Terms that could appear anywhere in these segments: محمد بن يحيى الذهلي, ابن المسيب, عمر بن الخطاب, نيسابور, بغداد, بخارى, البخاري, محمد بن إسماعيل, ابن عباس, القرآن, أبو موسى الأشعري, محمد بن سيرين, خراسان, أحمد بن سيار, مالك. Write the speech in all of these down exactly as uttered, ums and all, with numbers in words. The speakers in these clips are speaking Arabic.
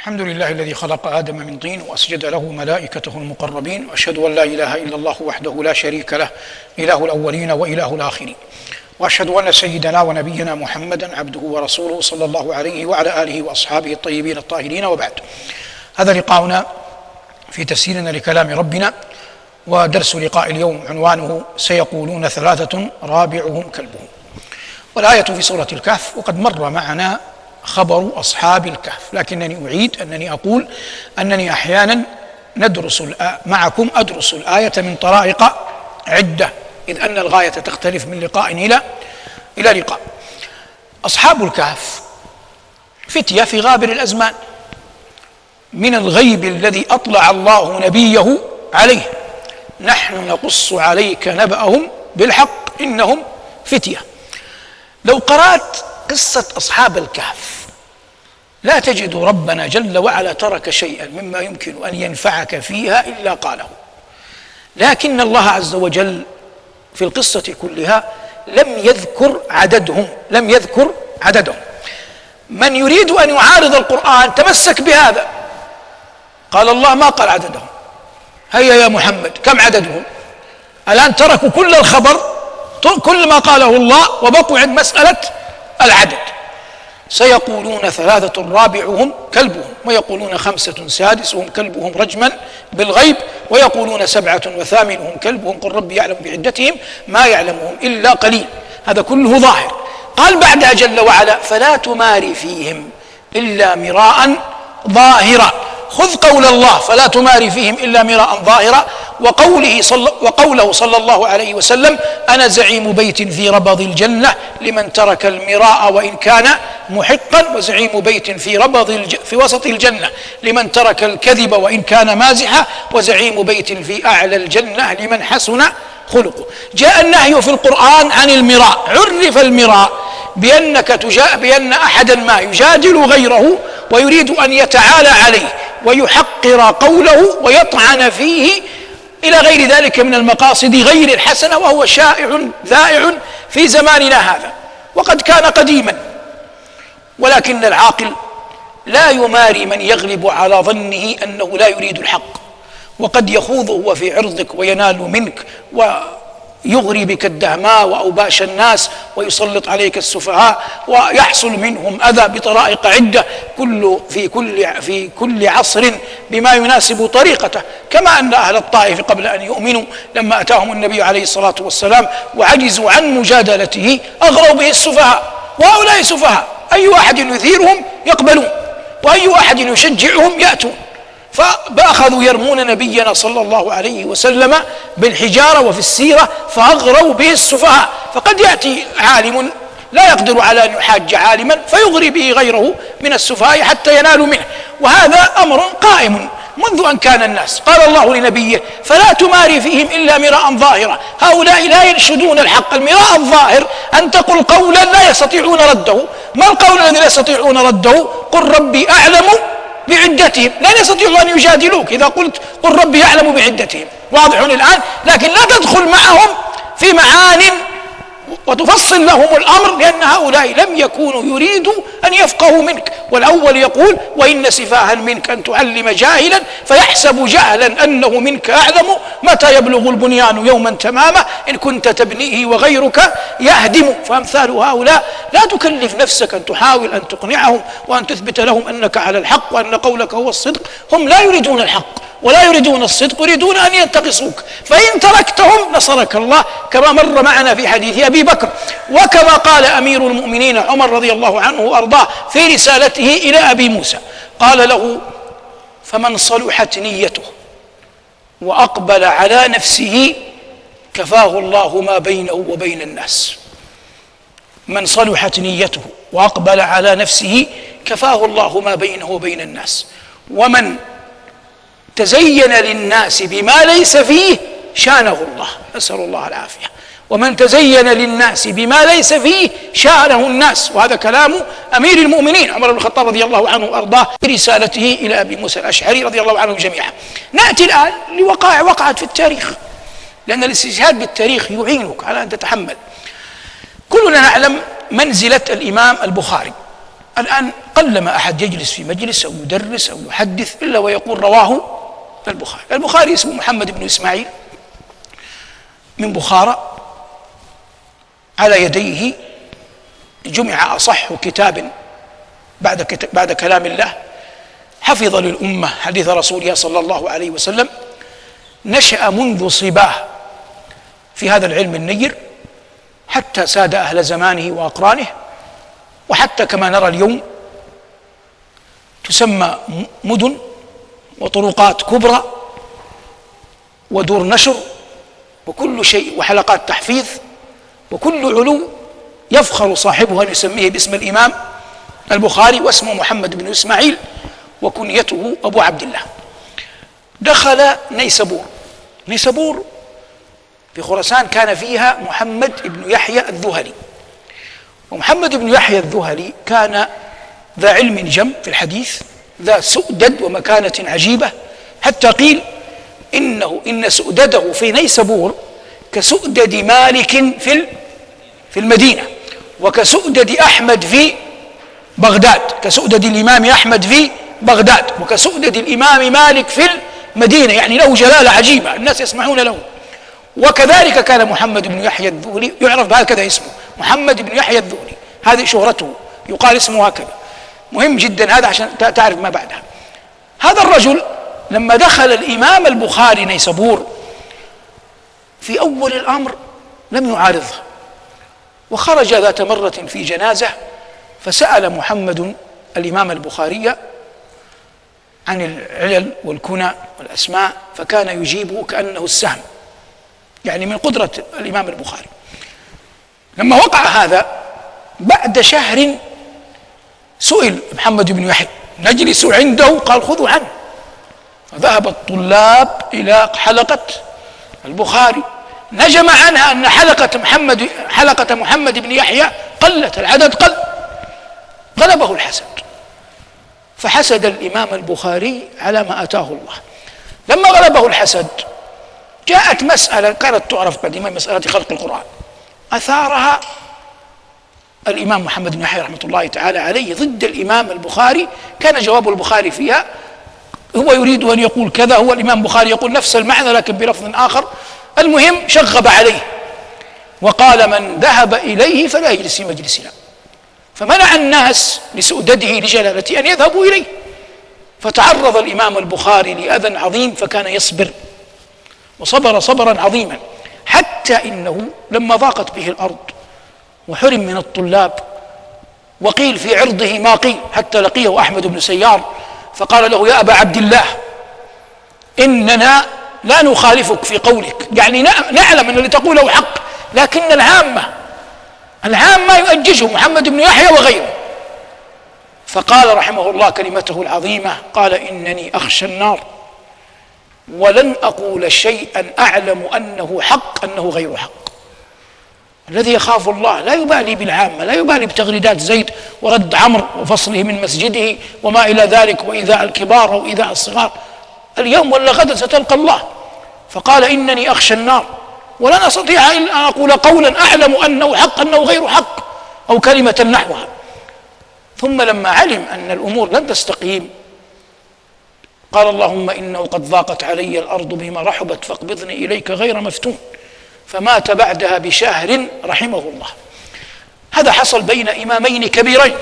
الحمد لله الذي خلق آدم من طين وأسجد له ملائكته المقربين، وأشهد أن لا إله إلا الله وحده لا شريك له إله الأولين وإله الآخرين، وأشهد أن سيدنا ونبينا محمدا عبده ورسوله صلى الله عليه وعلى آله وأصحابه الطيبين الطاهرين، وبعد. هذا لقاؤنا في تفسيرنا لكلام ربنا، ودرس لقاء اليوم عنوانه سيقولون ثلاثة رابعهم كلبهم، والآية في سورة الكهف. وقد مر معنا خبر أصحاب الكهف، لكنني أعيد أنني أقول أنني أحيانا ندرس معكم أدرس الآية من طرائق عدة، إذ أن الغاية تختلف من لقاء إلى إلى لقاء. أصحاب الكهف فتية في غابر الأزمان من الغيب الذي أطلع الله نبيه عليه، نحن نقص عليك نبأهم بالحق إنهم فتية. لو قرأت قصة أصحاب الكهف لا تجد ربنا جل وعلا ترك شيئا مما يمكن أن ينفعك فيها إلا قاله، لكن الله عز وجل في القصة كلها لم يذكر عددهم لم يذكر عددهم من يريد أن يعارض القرآن تمسك بهذا. قال الله ما قال عددهم، هيا يا محمد كم عددهم؟ الآن تركوا كل الخبر كل ما قاله الله وبقوا عند مسألة العدد. سيقولون ثلاثة رابعهم كلبهم، ويقولون خمسة سادسهم كلبهم رجما بالغيب، ويقولون سبعة وثامنهم كلبهم، قل ربي يعلم بعدتهم ما يعلمهم إلا قليل. هذا كله ظاهر. قال بعدها جل وعلا فلا تمار فيهم إلا مراء ظاهرا، خذ قول الله فلا تمار فيهم إلا مراء ظاهرا، وقوله صلى, وقوله صلى الله عليه وسلم أنا زعيم بيت في ربض الجنة لمن ترك المراء وإن كان محقا، وزعيم بيت في, ربض الج... في وسط الجنة لمن ترك الكذب وإن كان مازحا، وزعيم بيت في أعلى الجنة لمن حسن خلقه. جاء النهي في القرآن عن المراء، عرف المراء بأنك تجا... بأن أحدا ما يجادل غيره ويريد أن يتعالى عليه ويحقر قوله ويطعن فيه إلى غير ذلك من المقاصد غير الحسنة، وهو شائع ذائع في زماننا هذا، وقد كان قديما. ولكن العاقل لا يماري من يغلب على ظنه أنه لا يريد الحق، وقد يخوض هو في عرضك وينال منك ويغري بك الدهماء وأوباش الناس ويسلط عليك السفهاء ويحصل منهم أذى بطرائق عدة، كل في كل في كل عصر بما يناسب طريقته. كما أن أهل الطائف قبل أن يؤمنوا لما أتاهم النبي عليه الصلاة والسلام وعجزوا عن مجادلته أغروا به السفهاء، وهؤلاء سفهاء، أي واحد يثيرهم يقبلون وأي أحد يشجعهم يأتون، فأخذوا يرمون نبينا صلى الله عليه وسلم بالحجارة وفي السيرة فأغروا به السفهاء. فقد يأتي عالم لا يقدر على أن يحاج عالما فيغري به غيره من السفهاء حتى ينالوا منه، وهذا أمر قائم منذ أن كان الناس. قال الله لنبيه فلا تماري فيهم إلا مراء ظاهرا، هؤلاء لا ينشدون الحق. المراء الظاهر أن تقول قولا لا يستطيعون رده. ما القول الذي لا يستطيعون رده؟ قل ربي أعلم بعدتهم، لا يستطيعون أن يجادلوك إذا قلت قل ربي يعلم بعدتهم، واضح الآن. لكن لا تدخل معهم في معان وتفصل لهم الأمر، لأن هؤلاء لم يكونوا يريدوا أن يفقهوا منك. والأول يقول وإن سفاها منك أن تعلم جاهلا فيحسب جهلا أنه منك أعلم، متى يبلغ البنيان يوما تماما إن كنت تبنيه وغيرك يهدم. فأمثال هؤلاء لا تكلف نفسك أن تحاول أن تقنعهم وأن تثبت لهم أنك على الحق وأن قولك هو الصدق. هم لا يريدون الحق ولا يريدون الصدق، يريدون أن ينتقصوك، فإن تركتهم نصرك الله، كما مر معنا في حديث أبي بكر، وكما قال أمير المؤمنين عمر رضي الله عنه وأرضاه في رسالته إلى أبي موسى، قال له فمن صلحت نيته وأقبل على نفسه كفاه الله ما بينه وبين الناس. من صلحت نيته وأقبل على نفسه كفاه الله ما بينه وبين الناس، ومن تزين للناس بما ليس فيه شانه الله، نسأل الله العافية. ومن تزين للناس بما ليس فيه شانه الناس، وهذا كلام أمير المؤمنين عمر بن الخطاب رضي الله عنه وأرضاه في رسالته إلى أبي موسى الأشعري رضي الله عنه جميعا. نأتي الآن لوقائع وقعت في التاريخ، لأن الاستشهاد بالتاريخ يعينك على أن تتحمل. كلنا نعلم منزلة الإمام البخاري الآن قلما أحد يجلس في مجلس أو يدرس أو يحدث إلا ويقول رواه البخاري. البخاري اسمه محمد بن إسماعيل من بخارى، على يديه جمع أصح كتاب بعد, كتاب بعد كلام الله، حفظ للأمة حديث رسولها صلى الله عليه وسلم، نشأ منذ صباه في هذا العلم النير حتى ساد أهل زمانه وأقرانه، وحتى كما نرى اليوم تسمى مدن وطرقات كبرى ودور نشر وكل شيء وحلقات تحفيظ وكل علو يفخر صاحبها أن يسميه باسم الإمام البخاري، واسمه محمد بن إسماعيل وكنيته أبو عبد الله. دخل نيسابور، نيسابور في خراسان كان فيها محمد بن يحيى الذهلي، ومحمد بن يحيى الذهلي كان ذا علم جم في الحديث، ذا سؤدد ومكانة عجيبة، حتى قيل إنه إن سؤدده في نيسابور كسؤدد مالك في في المدينة، وكسؤدد أحمد في بغداد، كسؤدد الإمام أحمد في بغداد، وكسؤدد الإمام مالك في المدينة، يعني له جلالة عجيبة الناس يسمعون له. وكذلك كان محمد بن يحيى الذهلي يعرف بهكذا اسمه، محمد بن يحيى الذهلي، هذه شهرته، يقال اسمه هكذا. مهم جدا هذا عشان تعرف ما بعدها. هذا الرجل لما دخل الإمام البخاري نيسابور في أول الأمر لم يعارضه، وخرج ذات مرة في جنازة فسأل محمد الإمام البخاري عن العلل والكنى والأسماء، فكان يجيبه كأنه السهم، يعني من قدرة الإمام البخاري. لما وقع هذا بعد شهر سئل محمد بن يحيى، نجلس عنده، قال خذوا عنه. فذهب الطلاب إلى حلقة البخاري، نجم عنها أن حلقة محمد حلقة محمد بن يحيى قلت، العدد قل، غلبه الحسد، فحسد الإمام البخاري على ما أتاه الله. لما غلبه الحسد جاءت مسألة كانت تعرف بعد ما مسألة خلق القرآن، أثارها الإمام محمد بن يحيى رحمة الله تعالى عليه ضد الإمام البخاري، كان جواب البخاري فيها هو يريد أن يقول كذا، هو الإمام البخاري يقول نفس المعنى لكن بلفظ آخر. المهم شغب عليه وقال من ذهب إليه فلا يجلس في مجلسنا، فمنع الناس لسؤدده لجلالته أن يذهبوا إليه، فتعرض الإمام البخاري لأذى عظيم، فكان يصبر وصبر صبرا عظيما، حتى إنه لما ضاقت به الأرض وحرم من الطلاب، وقيل في عرضه ما قيل، حتى لقيه أحمد بن سيار فقال له يا أبا عبد الله إننا لا نخالفك في قولك، يعني نعلم أن اللي تقوله حق، لكن العامة العامة يؤججه محمد بن يحيى وغيره. فقال رحمه الله كلمته العظيمة، قال إنني أخشى النار ولن أقول شيئا أعلم أنه حق أنه غير حق. الذي يخاف الله لا يبالي بالعامة، لا يبالي بتغريدات زيد ورد عمرو وفصله من مسجده وما إلى ذلك، وإيذاء الكبار وإيذاء الصغار، اليوم ولا غدا ستلقى الله. فقال إنني أخشى النار ولن أستطيع أن أقول قولا أعلم أنه حق أنه غير حق، أو كلمة نحوها. ثم لما علم أن الأمور لن تستقيم قال اللهم إنه قد ضاقت علي الأرض بما رحبت فاقبضني إليك غير مفتون، فمات بعدها بشهر رحمه الله. هذا حصل بين إمامين كبيرين،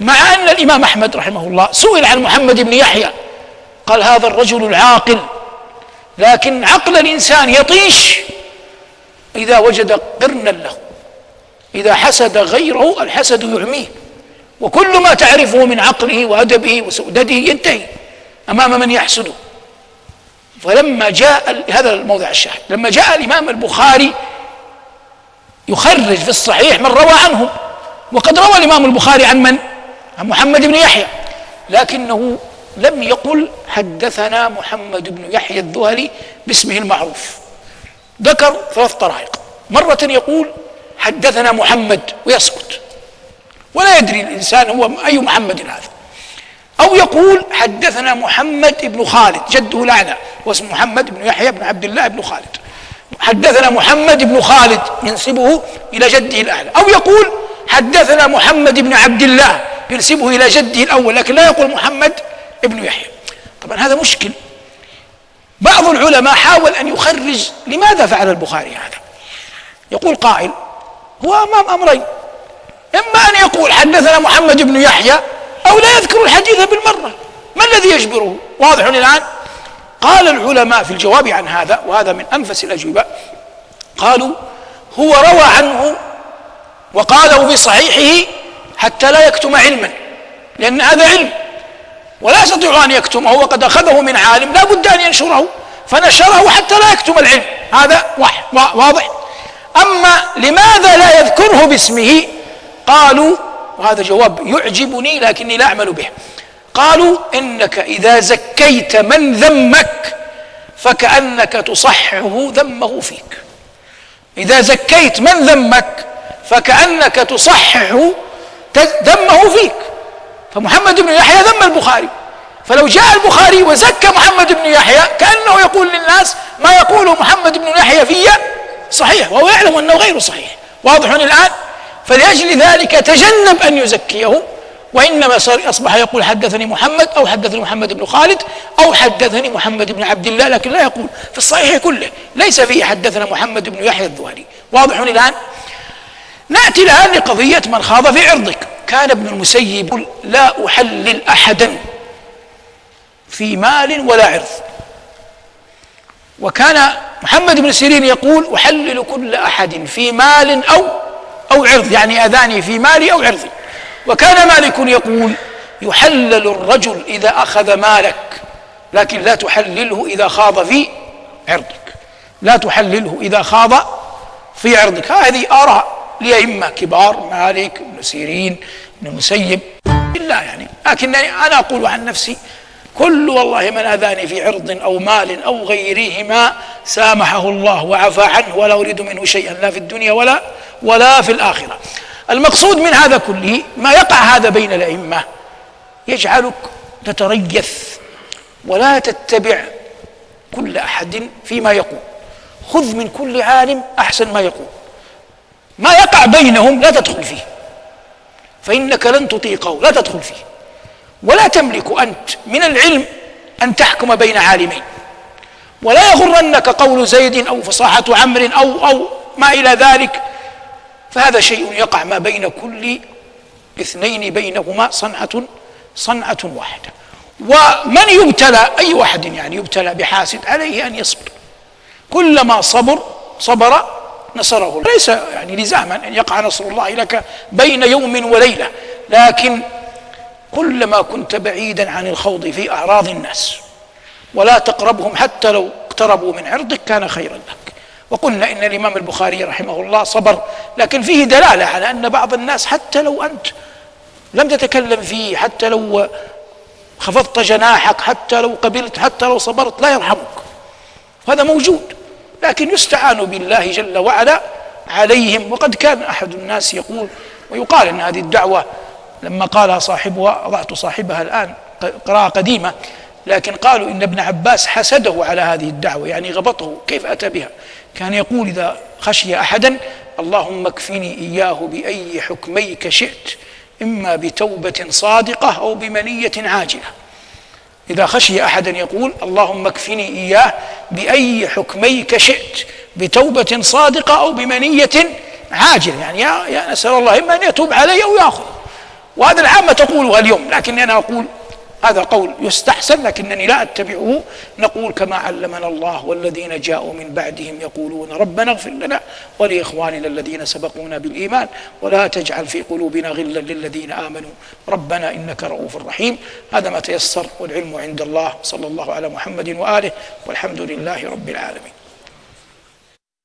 مع أن الإمام أحمد رحمه الله سئل عن محمد بن يحيى قال هذا الرجل العاقل، لكن عقل الإنسان يطيش إذا وجد قرنا له، إذا حسد غيره الحسد يعميه، وكل ما تعرفه من عقله وأدبه وسؤدده ينتهي أمام من يحسده. فلما جاء هذا الموضع الشاهد، لما جاء الإمام البخاري يخرج في الصحيح من روى عنه، وقد روى الإمام البخاري عن من؟ عن محمد بن يحيى، لكنه لم يقل حدثنا محمد بن يحيى الذهلي باسمه المعروف، ذكر ثلاث طرائق، مرة يقول حدثنا محمد ويسكت ولا يدري الإنسان هو أي محمد هذا، أو يقول حدثنا محمد بن خالد جده الأعلى واسمه محمد بن يحيى بن عبد الله بن خالد، حدثنا محمد بن خالد ينسبه إلى جده الأعلى، أو يقول حدثنا محمد بن عبد الله ينسبه إلى جده الأول، لكن لا يقول محمد ابن يحيى. طبعا هذا مشكل. بعض العلماء حاول أن يخرج لماذا فعل البخاري هذا. يقول قائل هو أمام أمرين، إما أن يقول حدثنا محمد بن يحيى أو لا يذكر الحديث بالمرة، ما الذي يجبره؟ واضح الآن. قال العلماء في الجواب عن هذا، وهذا من أنفس الأجوبة، قالوا هو روى عنه وقاله بصحيحه حتى لا يكتم علما، لأن هذا علم ولا يستطيع أن يكتمه، وقد أخذه من عالم لا بد أن ينشره، فنشره حتى لا يكتم العلم. هذا واضح. أما لماذا لا يذكره باسمه؟ قالوا، وهذا جواب يعجبني لكني لا أعمل به، قالوا إنك إذا زكيت من ذمك فكأنك تصححه ذمه فيك. إذا زكيت من ذمك فكأنك تصححه ذمه فيك. فمحمد بن يحيى ذم البخاري، فلو جاء البخاري وزكى محمد بن يحيى كأنه يقول للناس ما يقوله محمد بن يحيى فيه صحيح، وهو يعلم أنه غير صحيح. واضح الآن. فلأجل ذلك تجنب أن يزكيه، وإنما أصبح يقول حدثني محمد أو حدثني محمد بن خالد أو حدثني محمد بن عبد الله، لكن لا يقول في الصحيح كله ليس فيه حدثنا محمد بن يحيى الذهلي. واضح الآن. نأتي الآن لقضية من خاض في عرضك. كان ابن المسيب يقول لا أحلل أحدا في مال ولا عرض، وكان محمد بن سيرين يقول أحلل كل أحد في مال أو أو عرض، يعني أذاني في مالي أو عرضي. وكان مالك يقول يحلل الرجل إذا أخذ مالك، لكن لا تحلله إذا خاض في عرضك، لا تحلله إذا خاض في عرضك. هذه آراء لأئمة كبار، مالك، ابن سيرين، ابن المسيب، لا يعني. لكنني أنا أقول عن نفسي كل والله من أذاني في عرض أو مال أو غيرهما سامحه الله وعفى عنه، ولا أريد منه شيئا لا في الدنيا ولا ولا في الآخرة. المقصود من هذا كله ما يقع هذا بين الأئمة يجعلك تتريث ولا تتبع كل أحد فيما يقول. خذ من كل عالم أحسن ما يقول، ما يقع بينهم لا تدخل فيه، فإنك لن تطيقه، لا تدخل فيه. ولا تملك أنت من العلم أن تحكم بين عالمين، ولا يغرنك قول زيد أو فصاحة عمرو أو أو ما إلى ذلك، فهذا شيء يقع ما بين كل اثنين بينهما صنعة صنعة واحدة. ومن يبتلى، أي واحد يعني يبتلى بحاسد، عليه أن يصبر، كلما صبر صبر نصره. ليس يعني لزاما أن يقع نصر الله لك بين يوم وليلة، لكن كلما كنت بعيدا عن الخوض في أعراض الناس ولا تقربهم حتى لو اقتربوا من عرضك كان خيرا لك. وقلنا إن الإمام البخاري رحمه الله صبر، لكن فيه دلالة على أن بعض الناس حتى لو أنت لم تتكلم فيه، حتى لو خفضت جناحك، حتى لو قبلت، حتى لو صبرت، لا يرحمك. هذا موجود، لكن يستعان بالله جل وعلا عليهم. وقد كان أحد الناس يقول، ويقال أن هذه الدعوة لما قالها صاحبها، أضعت صاحبها الآن قراءة قديمة، لكن قالوا إن ابن عباس حسده على هذه الدعوة، يعني غبطه كيف أتى بها. كان يقول إذا خشي أحدا اللهم اكفني إياه بأي حكميك شئت، إما بتوبة صادقة أو بمنية عاجلة. إذا خشي أحدا يقول اللهم اكفني إياه بأي حكميك شئت، بتوبة صادقة أو بمنية عاجلة، يعني يا نسأل الله إما أن يتوب علي أو يأخذ. وهذا العامة تقولها اليوم، لكن أنا أقول هذا قول يستحسن لكنني لا أتبعه. نقول كما علمنا الله والذين جاءوا من بعدهم يقولون ربنا اغفر لنا ولإخواننا الذين سبقونا بالإيمان ولا تجعل في قلوبنا غلا للذين آمنوا ربنا إنك رؤوف رحيم. هذا ما تيسر، والعلم عند الله. صلى الله على محمد وآله، والحمد لله رب العالمين.